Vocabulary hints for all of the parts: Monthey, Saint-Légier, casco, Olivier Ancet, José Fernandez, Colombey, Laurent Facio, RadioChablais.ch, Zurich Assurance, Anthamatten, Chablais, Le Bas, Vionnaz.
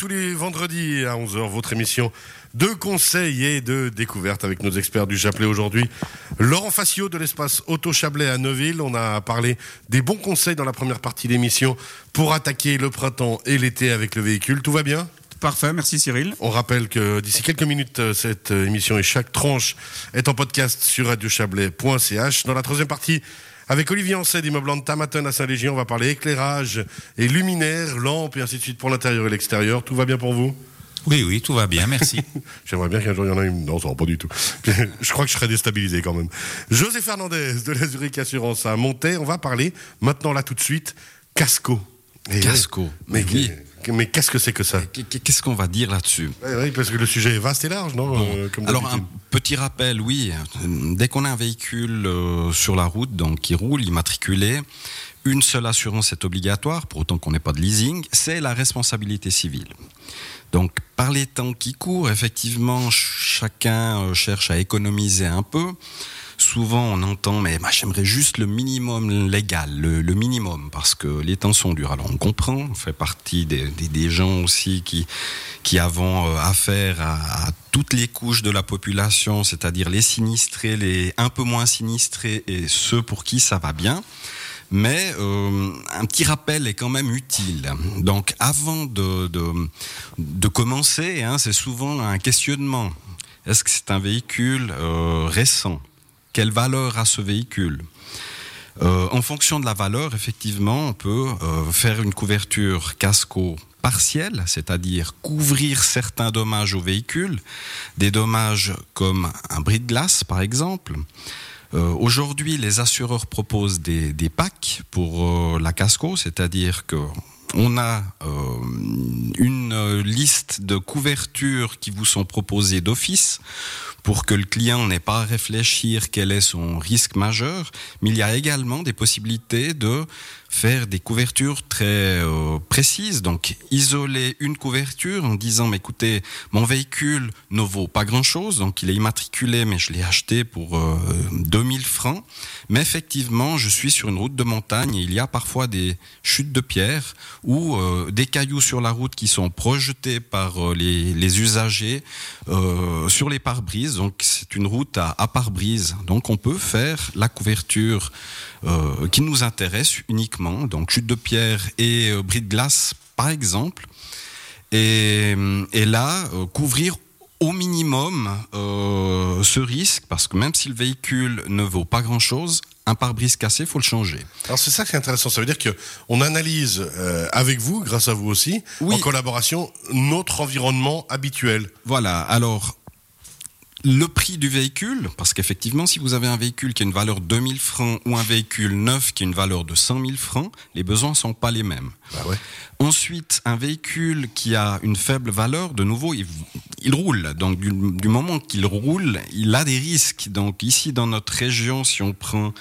tous les vendredis à 11h, votre émission de conseils et de découvertes avec nos experts du Chablais aujourd'hui. Laurent Facio de l'espace Auto Chablais à Neuville. On a parlé des bons conseils dans la première partie de l'émission pour attaquer le printemps et l'été avec le véhicule. Tout va bien ? Parfait, merci Cyril. On rappelle que d'ici quelques minutes, cette émission et chaque tranche est en podcast sur RadioChablais.ch. Dans la troisième partie, avec Olivier Ancet d'immeuble Anthamatten à Saint-Légier, on va parler éclairage et luminaire, lampes et ainsi de suite pour l'intérieur et l'extérieur. Tout va bien pour vous ? Oui, tout va bien, merci. J'aimerais bien qu'un jour il y en a une. Non, ça va pas du tout. Je crois que je serais déstabilisé quand même. José Fernandez de la Zurich Assurance à Monthey. On va parler maintenant là tout de suite casco. Casco, mais oui. Mais qu'est-ce que c'est que ça ? Qu'est-ce qu'on va dire là-dessus ? Oui, parce que le sujet est vaste et large, non ? Bon. Comme alors, un petit rappel, oui. Dès qu'on a un véhicule sur la route, donc qui roule, immatriculé, une seule assurance est obligatoire, pour autant qu'on n'ait pas de leasing, c'est la responsabilité civile. Donc, par les temps qui courent, effectivement, chacun cherche à économiser un peu. Souvent, on entend « mais bah, j'aimerais juste le minimum légal, le minimum, parce que les temps sont durs ». Alors, on comprend, on fait partie des gens aussi qui avons affaire à toutes les couches de la population, c'est-à-dire les sinistrés, les un peu moins sinistrés et ceux pour qui ça va bien. Mais un petit rappel est quand même utile. Donc, avant de commencer, hein, c'est souvent un questionnement. Est-ce que c'est un véhicule récent ? Quelle valeur a ce véhicule ? En fonction de la valeur, effectivement, on peut faire une couverture casco partielle, c'est-à-dire couvrir certains dommages au véhicule, des dommages comme un bris de glace, par exemple. Aujourd'hui, les assureurs proposent des packs pour la casco, c'est-à-dire que on a une liste de couvertures qui vous sont proposées d'office pour que le client n'ait pas à réfléchir quel est son risque majeur. Mais il y a également des possibilités de faire des couvertures très précises. Donc, isoler une couverture en disant « mais écoutez, mon véhicule ne vaut pas grand-chose, donc il est immatriculé, mais je l'ai acheté pour 2000 francs. Mais effectivement, je suis sur une route de montagne et il y a parfois des chutes de pierres ou des cailloux sur la route qui sont projetés par les usagers sur les pare-brises. Donc, c'est une route à pare-brise. Donc, on peut faire la couverture qui nous intéresse uniquement. Donc chute de pierre et bris de glace par exemple, et là couvrir au minimum ce risque, parce que même si le véhicule ne vaut pas grand chose, un pare-brise cassé, il faut le changer. Alors c'est ça qui est intéressant, ça veut dire qu'on analyse avec vous, grâce à vous aussi, oui, en collaboration, notre environnement habituel. Voilà, alors le prix du véhicule, parce qu'effectivement, si vous avez un véhicule qui a une valeur de 2000 francs ou un véhicule neuf qui a une valeur de 100 000 francs, les besoins ne sont pas les mêmes. Bah ouais. Ensuite, un véhicule qui a une faible valeur, de nouveau, il roule. Donc, du moment qu'il roule, il a des risques. Donc, ici, dans notre région, si on prend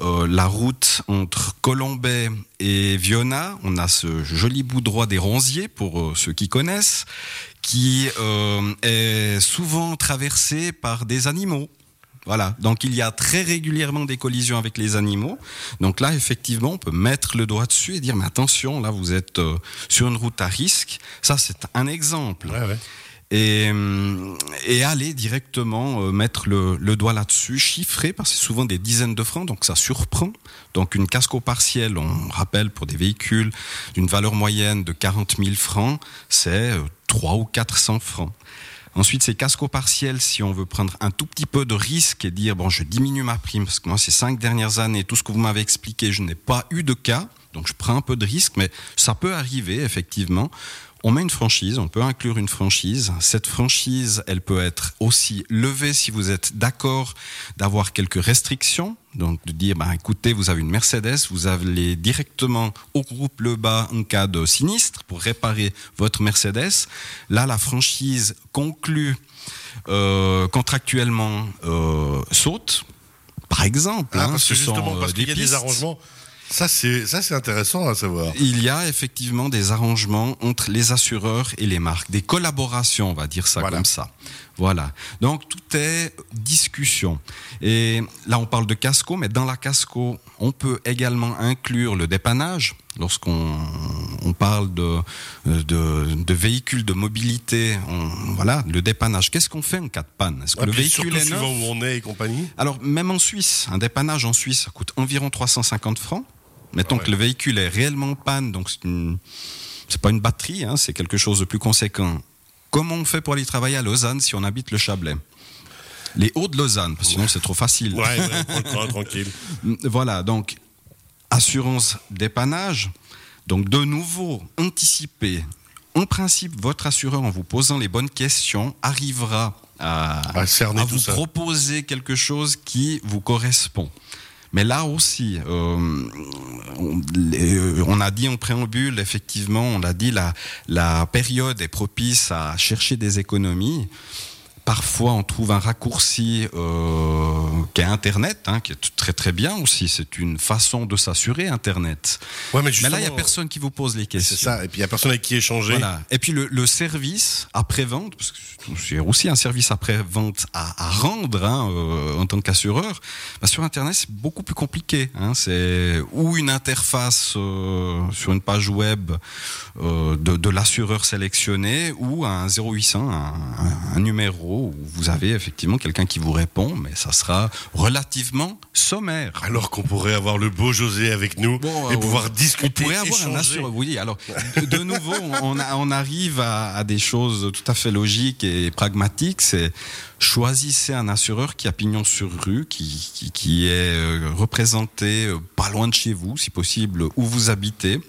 la route entre Colombey et Vionnaz, on a ce joli bout droit des Ronziers, pour ceux qui connaissent, qui est souvent traversé par des animaux. Voilà, donc il y a très régulièrement des collisions avec les animaux. Donc là, effectivement, on peut mettre le doigt dessus et dire « mais attention, là, vous êtes sur une route à risque ». Ça, c'est un exemple. Ouais, ouais. Et aller directement mettre le doigt là-dessus, chiffrer, parce que c'est souvent des dizaines de francs, donc ça surprend. Donc une casco partielle, on rappelle, pour des véhicules d'une valeur moyenne de 40 000 francs, c'est 300 ou 400 francs. Ensuite, c'est casco partiel, si on veut prendre un tout petit peu de risque et dire « bon, je diminue ma prime, parce que moi, ces 5 dernières années, tout ce que vous m'avez expliqué, je n'ai pas eu de cas, donc je prends un peu de risque, mais ça peut arriver, effectivement ». On met une franchise, on peut inclure une franchise. Cette franchise, elle peut être aussi levée si vous êtes d'accord d'avoir quelques restrictions. Donc, de dire, ben, écoutez, vous avez une Mercedes, vous allez directement au groupe Le Bas en cas de sinistre pour réparer votre Mercedes. Là, la franchise conclue contractuellement saute, par exemple. Ah, hein, parce que justement, parce qu'il y a des arrangements... Ça c'est intéressant à savoir. Il y a effectivement des arrangements entre les assureurs et les marques, des collaborations, on va dire ça voilà. Comme ça. Voilà. Donc, tout est discussion. Et là, on parle de casco, mais dans la casco, on peut également inclure le dépannage. Lorsqu'on parle de véhicules de mobilité, voilà, le dépannage. Qu'est-ce qu'on fait en cas de panne? Est-ce que le véhicule est neuf? Suivant où on est et compagnie. Alors, même en Suisse, un dépannage en Suisse, ça coûte environ 350 francs. Mettons que le véhicule est réellement en panne, donc c'est pas une batterie, hein, c'est quelque chose de plus conséquent. Comment on fait pour aller travailler à Lausanne si on habite le Chablais? Les Hauts de Lausanne, parce que sinon c'est trop facile. Ouais, prends le train, tranquille. Voilà, donc assurance dépannage. Donc de nouveau, anticiper. En principe, votre assureur, en vous posant les bonnes questions, arrivera à vous proposer quelque chose qui vous correspond. Mais là aussi, on a dit en préambule, effectivement, on l'a dit, la période est propice à chercher des économies. Parfois, on trouve un raccourci qui est Internet, hein, qui est très très bien aussi. C'est une façon de s'assurer, Internet. Ouais, mais là, il n'y a personne qui vous pose les questions. C'est ça, et puis il n'y a personne avec qui échanger. Voilà. Et puis le service après-vente, parce que j'ai aussi un service après-vente à rendre hein, en tant qu'assureur, bah, sur Internet, c'est beaucoup plus compliqué. Hein. C'est ou une interface sur une page web de l'assureur sélectionné, ou un 0800, un numéro où vous avez effectivement quelqu'un qui vous répond, mais ça sera relativement sommaire. Alors qu'on pourrait avoir le beau José avec nous et pouvoir discuter, échanger. On pourrait avoir un assureur, oui. Alors, de nouveau, on arrive à des choses tout à fait logiques et pragmatiques. C'est choisissez un assureur qui a pignon sur rue, qui est représenté pas loin de chez vous, si possible, où vous habitez.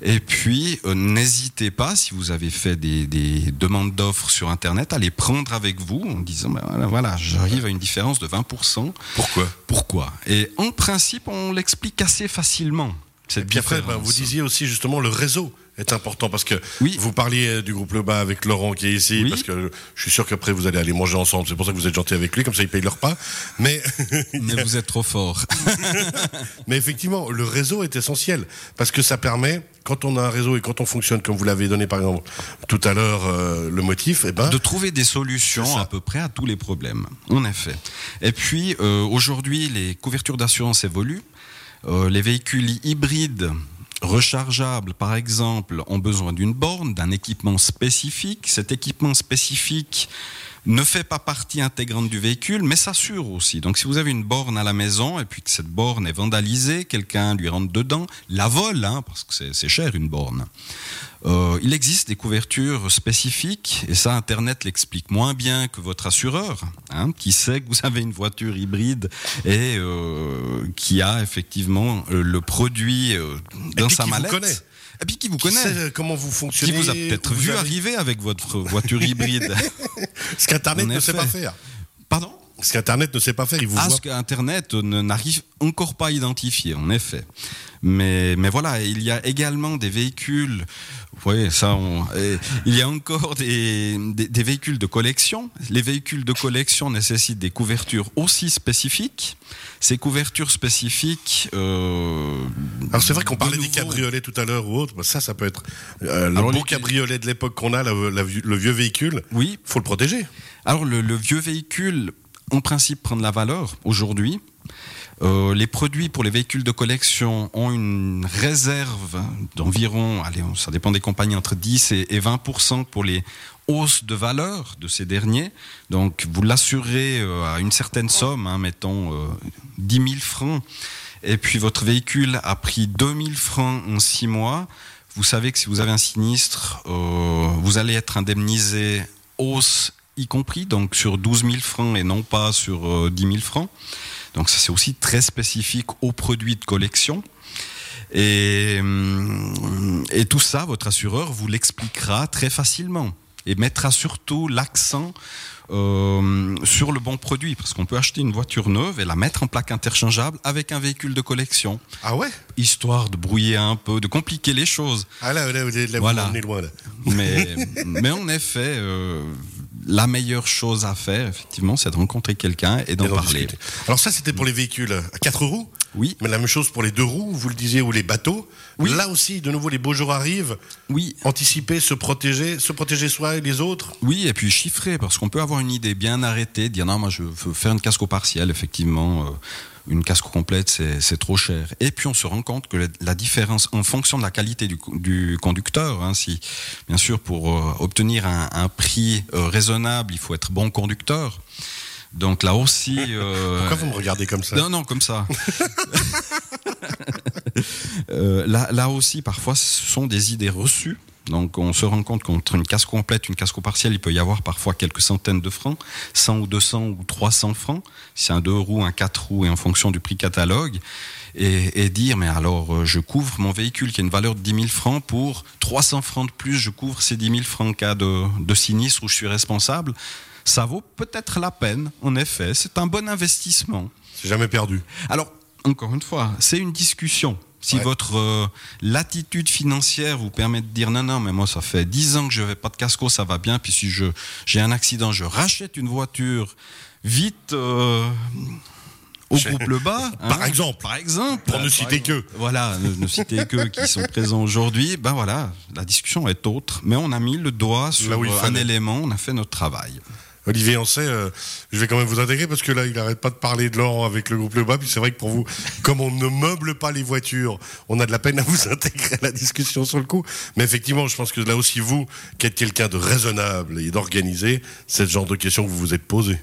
Et puis, n'hésitez pas, si vous avez fait des demandes d'offres sur Internet, à les prendre avec vous en disant ben, « Voilà, j'arrive à une différence de 20%. » Pourquoi ? Et en principe, on l'explique assez facilement. Et puis après, vous disiez aussi justement le réseau est important parce que vous parliez du groupe Le Bas avec Laurent qui est ici parce que je suis sûr qu'après vous allez aller manger ensemble, c'est pour ça que vous êtes gentil avec lui, comme ça il paye leur repas. Mais vous êtes trop fort. Mais effectivement, le réseau est essentiel parce que ça permet, quand on a un réseau et quand on fonctionne comme vous l'avez donné par exemple tout à l'heure le motif, de trouver des solutions à peu près à tous les problèmes, en effet. Et puis aujourd'hui, les couvertures d'assurance évoluent. Les véhicules hybrides rechargeables, par exemple, ont besoin d'une borne, d'un équipement spécifique. Cet équipement spécifique ne fait pas partie intégrante du véhicule, mais s'assure aussi. Donc, si vous avez une borne à la maison et puis que cette borne est vandalisée, quelqu'un lui rentre dedans, la vole, hein, parce que c'est cher une borne. Il existe des couvertures spécifiques, et ça, Internet l'explique moins bien que votre assureur, hein, qui sait que vous avez une voiture hybride et qui a effectivement le produit dans sa mallette. Et puis qui vous connaît, qui sait comment vous fonctionnez, qui vous a peut-être vu arriver avec votre voiture hybride. Ce qu'Internet ne sait pas faire. Pardon ? Ce qu'Internet ne sait pas faire, il vous voit. Ce qu'Internet n'arrive encore pas à identifier, en effet. Mais voilà, il y a également des véhicules. Oui, il y a encore des véhicules de collection. Les véhicules de collection nécessitent des couvertures aussi spécifiques. Ces couvertures spécifiques. Alors c'est vrai qu'on parlait des cabriolets tout à l'heure ou autre. Ça peut être le bon cabriolet de l'époque qu'on a, le vieux véhicule. Oui, faut le protéger. Alors le vieux véhicule, en principe, prend de la valeur aujourd'hui. Les produits pour les véhicules de collection ont une réserve d'environ, ça dépend des compagnies, entre 10 et 20% pour les hausses de valeur de ces derniers. Donc vous l'assurez à une certaine somme, hein, mettons 10 000 francs, et puis votre véhicule a pris 2 000 francs en 6 mois. Vous savez que si vous avez un sinistre, vous allez être indemnisé hausse y compris, donc sur 12 000 francs et non pas sur 10 000 francs. Donc ça, c'est aussi très spécifique aux produits de collection. Et tout ça, votre assureur vous l'expliquera très facilement et mettra surtout l'accent sur le bon produit, parce qu'on peut acheter une voiture neuve et la mettre en plaque interchangeable avec un véhicule de collection. Ah ouais ? Histoire de brouiller un peu, de compliquer les choses. Ah là voilà. On est loin là. Mais en effet... la meilleure chose à faire, effectivement, c'est de rencontrer quelqu'un et d'en parler. Discuter. Alors ça, c'était pour les véhicules à 4 roues. Oui. Mais la même chose pour les deux roues, vous le disiez, ou les bateaux. Oui. Là aussi, de nouveau, les beaux jours arrivent. Oui. Anticiper, se protéger soi et les autres. Oui, et puis chiffrer, parce qu'on peut avoir une idée bien arrêtée, dire non, moi je veux faire une casco partielle, effectivement. Une casco complète, c'est trop cher. Et puis on se rend compte que la différence, en fonction de la qualité du conducteur, hein, si bien sûr pour obtenir un prix raisonnable, il faut être bon conducteur. Donc là aussi... Pourquoi vous me regardez comme ça ? Non, comme ça. Là aussi, parfois, ce sont des idées reçues. Donc on se rend compte qu'entre une casco complète, une casco partielle, il peut y avoir parfois quelques centaines de francs, 100 ou 200 ou 300 francs, c'est un 2 roues, un 4 roues, et en fonction du prix catalogue, et dire, mais alors je couvre mon véhicule qui a une valeur de 10 000 francs pour 300 francs de plus, je couvre ces 10 000 francs en cas de sinistre où je suis responsable, ça vaut peut-être la peine, en effet, c'est un bon investissement. C'est jamais perdu. Alors, encore une fois, c'est une discussion. Si votre latitude financière vous permet de dire non, mais moi ça fait 10 ans que je ne vais pas de casco, ça va bien, puis si j'ai un accident, je rachète une voiture vite au groupe Le Bas. Hein, par exemple. Pour ne citer que. Voilà, ne citer que qui sont présents aujourd'hui. Ben voilà, la discussion est autre, mais on a mis le doigt sur un élément, on a fait notre travail. Olivier Ancet, je vais quand même vous intégrer parce que là, il n'arrête pas de parler de Laurent avec le groupe Le Bas. Puis c'est vrai que pour vous, comme on ne meuble pas les voitures, on a de la peine à vous intégrer à la discussion sur le coup. Mais effectivement, je pense que là aussi, vous, qui êtes quelqu'un de raisonnable et d'organisé, c'est le genre de questions que vous vous êtes posées.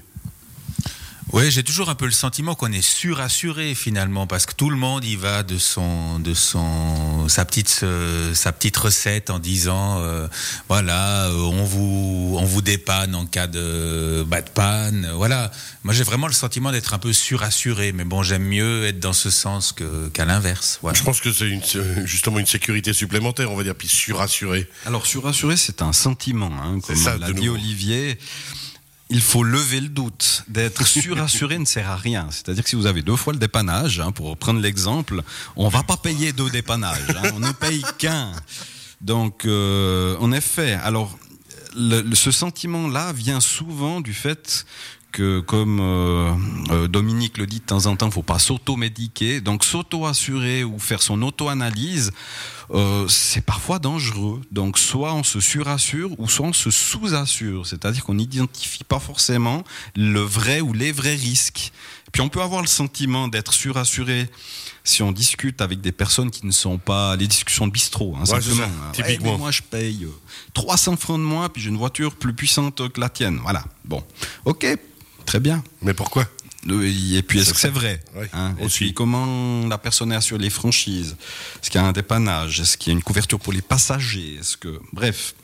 Oui, j'ai toujours un peu le sentiment qu'on est surassuré finalement, parce que tout le monde y va de sa petite recette en disant voilà, on vous dépanne en cas de panne. Voilà, moi j'ai vraiment le sentiment d'être un peu surassuré, mais bon, j'aime mieux être dans ce sens qu'à l'inverse. Voilà. Je pense que c'est justement une sécurité supplémentaire, on va dire, puis surassuré. Alors surassuré, c'est un sentiment, hein, comme l'a dit Olivier. Il faut lever le doute. D'être surassuré ne sert à rien. C'est-à-dire que si vous avez 2 fois le dépannage, hein, pour prendre l'exemple, on ne va pas payer 2 dépannages. Hein, on ne paye qu'un. Donc, en effet, alors, ce sentiment-là vient souvent du fait que, comme Dominique le dit de temps en temps, il ne faut pas s'auto-médiquer. Donc, s'auto-assurer ou faire son auto-analyse, c'est parfois dangereux. Donc, soit on se surassure ou soit on se sous-assure. C'est-à-dire qu'on n'identifie pas forcément le vrai ou les vrais risques. Puis on peut avoir le sentiment d'être surassuré si on discute avec des personnes qui ne sont pas... Les discussions de bistrot, hein, ouais, simplement. C'est ça, typiquement. Hey, moi, je paye 300 francs de moins, puis j'ai une voiture plus puissante que la tienne. Voilà. Bon. OK. Très bien. Mais pourquoi ? Et puis, est-ce que c'est vrai ? Oui, hein ? Et puis, comment la personne assure les franchises ? Est-ce qu'il y a un dépannage ? Est-ce qu'il y a une couverture pour les passagers ? Est-ce que... Bref,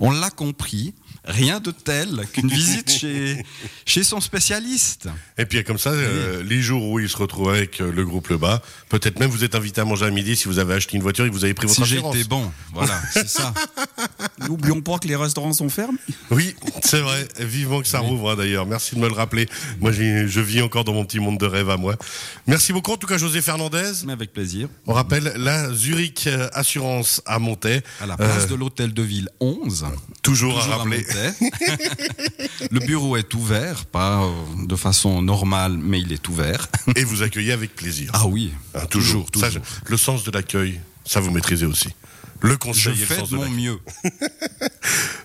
on l'a compris, rien de tel qu'une visite chez son spécialiste. Et puis, comme ça, les jours où il se retrouve avec le groupe Le Bas, peut-être même vous êtes invité à manger à midi si vous avez acheté une voiture et que vous avez pris votre assurance. Si j'ai été bon, voilà, c'est ça. N'oublions pas que les restaurants sont fermés. Oui, c'est vrai, vivement que ça rouvre, hein, d'ailleurs. Merci de me le rappeler. Moi, je vis encore dans mon petit monde de rêve à moi. Merci beaucoup, en tout cas, José Fernandez. Mais avec plaisir. On rappelle la Zurich Assurance à Monthey. À la place de l'hôtel de ville 11. Toujours à rappeler. Le bureau est ouvert, pas de façon normale, mais il est ouvert. Et vous accueillez avec plaisir. Ah oui, hein, toujours. Ça, le sens de l'accueil, ça vous maîtrisez aussi. Le conseil et le sens de l'accueil. Mieux.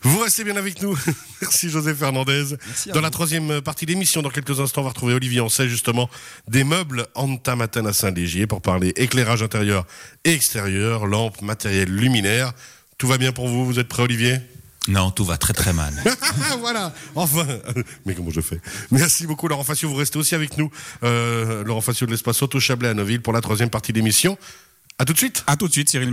Vous restez bien avec nous. Merci José Fernandez. Merci dans la 3e partie de l'émission, dans quelques instants, on va retrouver Olivier Ancet, justement, des meubles Anthamatten à Saint-Légier pour parler éclairage intérieur et extérieur, lampes, matériel luminaire. Tout va bien pour vous ? Vous êtes prêt, Olivier ? Non, tout va très très mal. Voilà, enfin, mais comment je fais ? Merci beaucoup Laurent Facio, vous restez aussi avec nous, Laurent Facio de l'espace Auto Chablais à Neuville pour la 3e partie de l'émission. À tout de suite Cyril.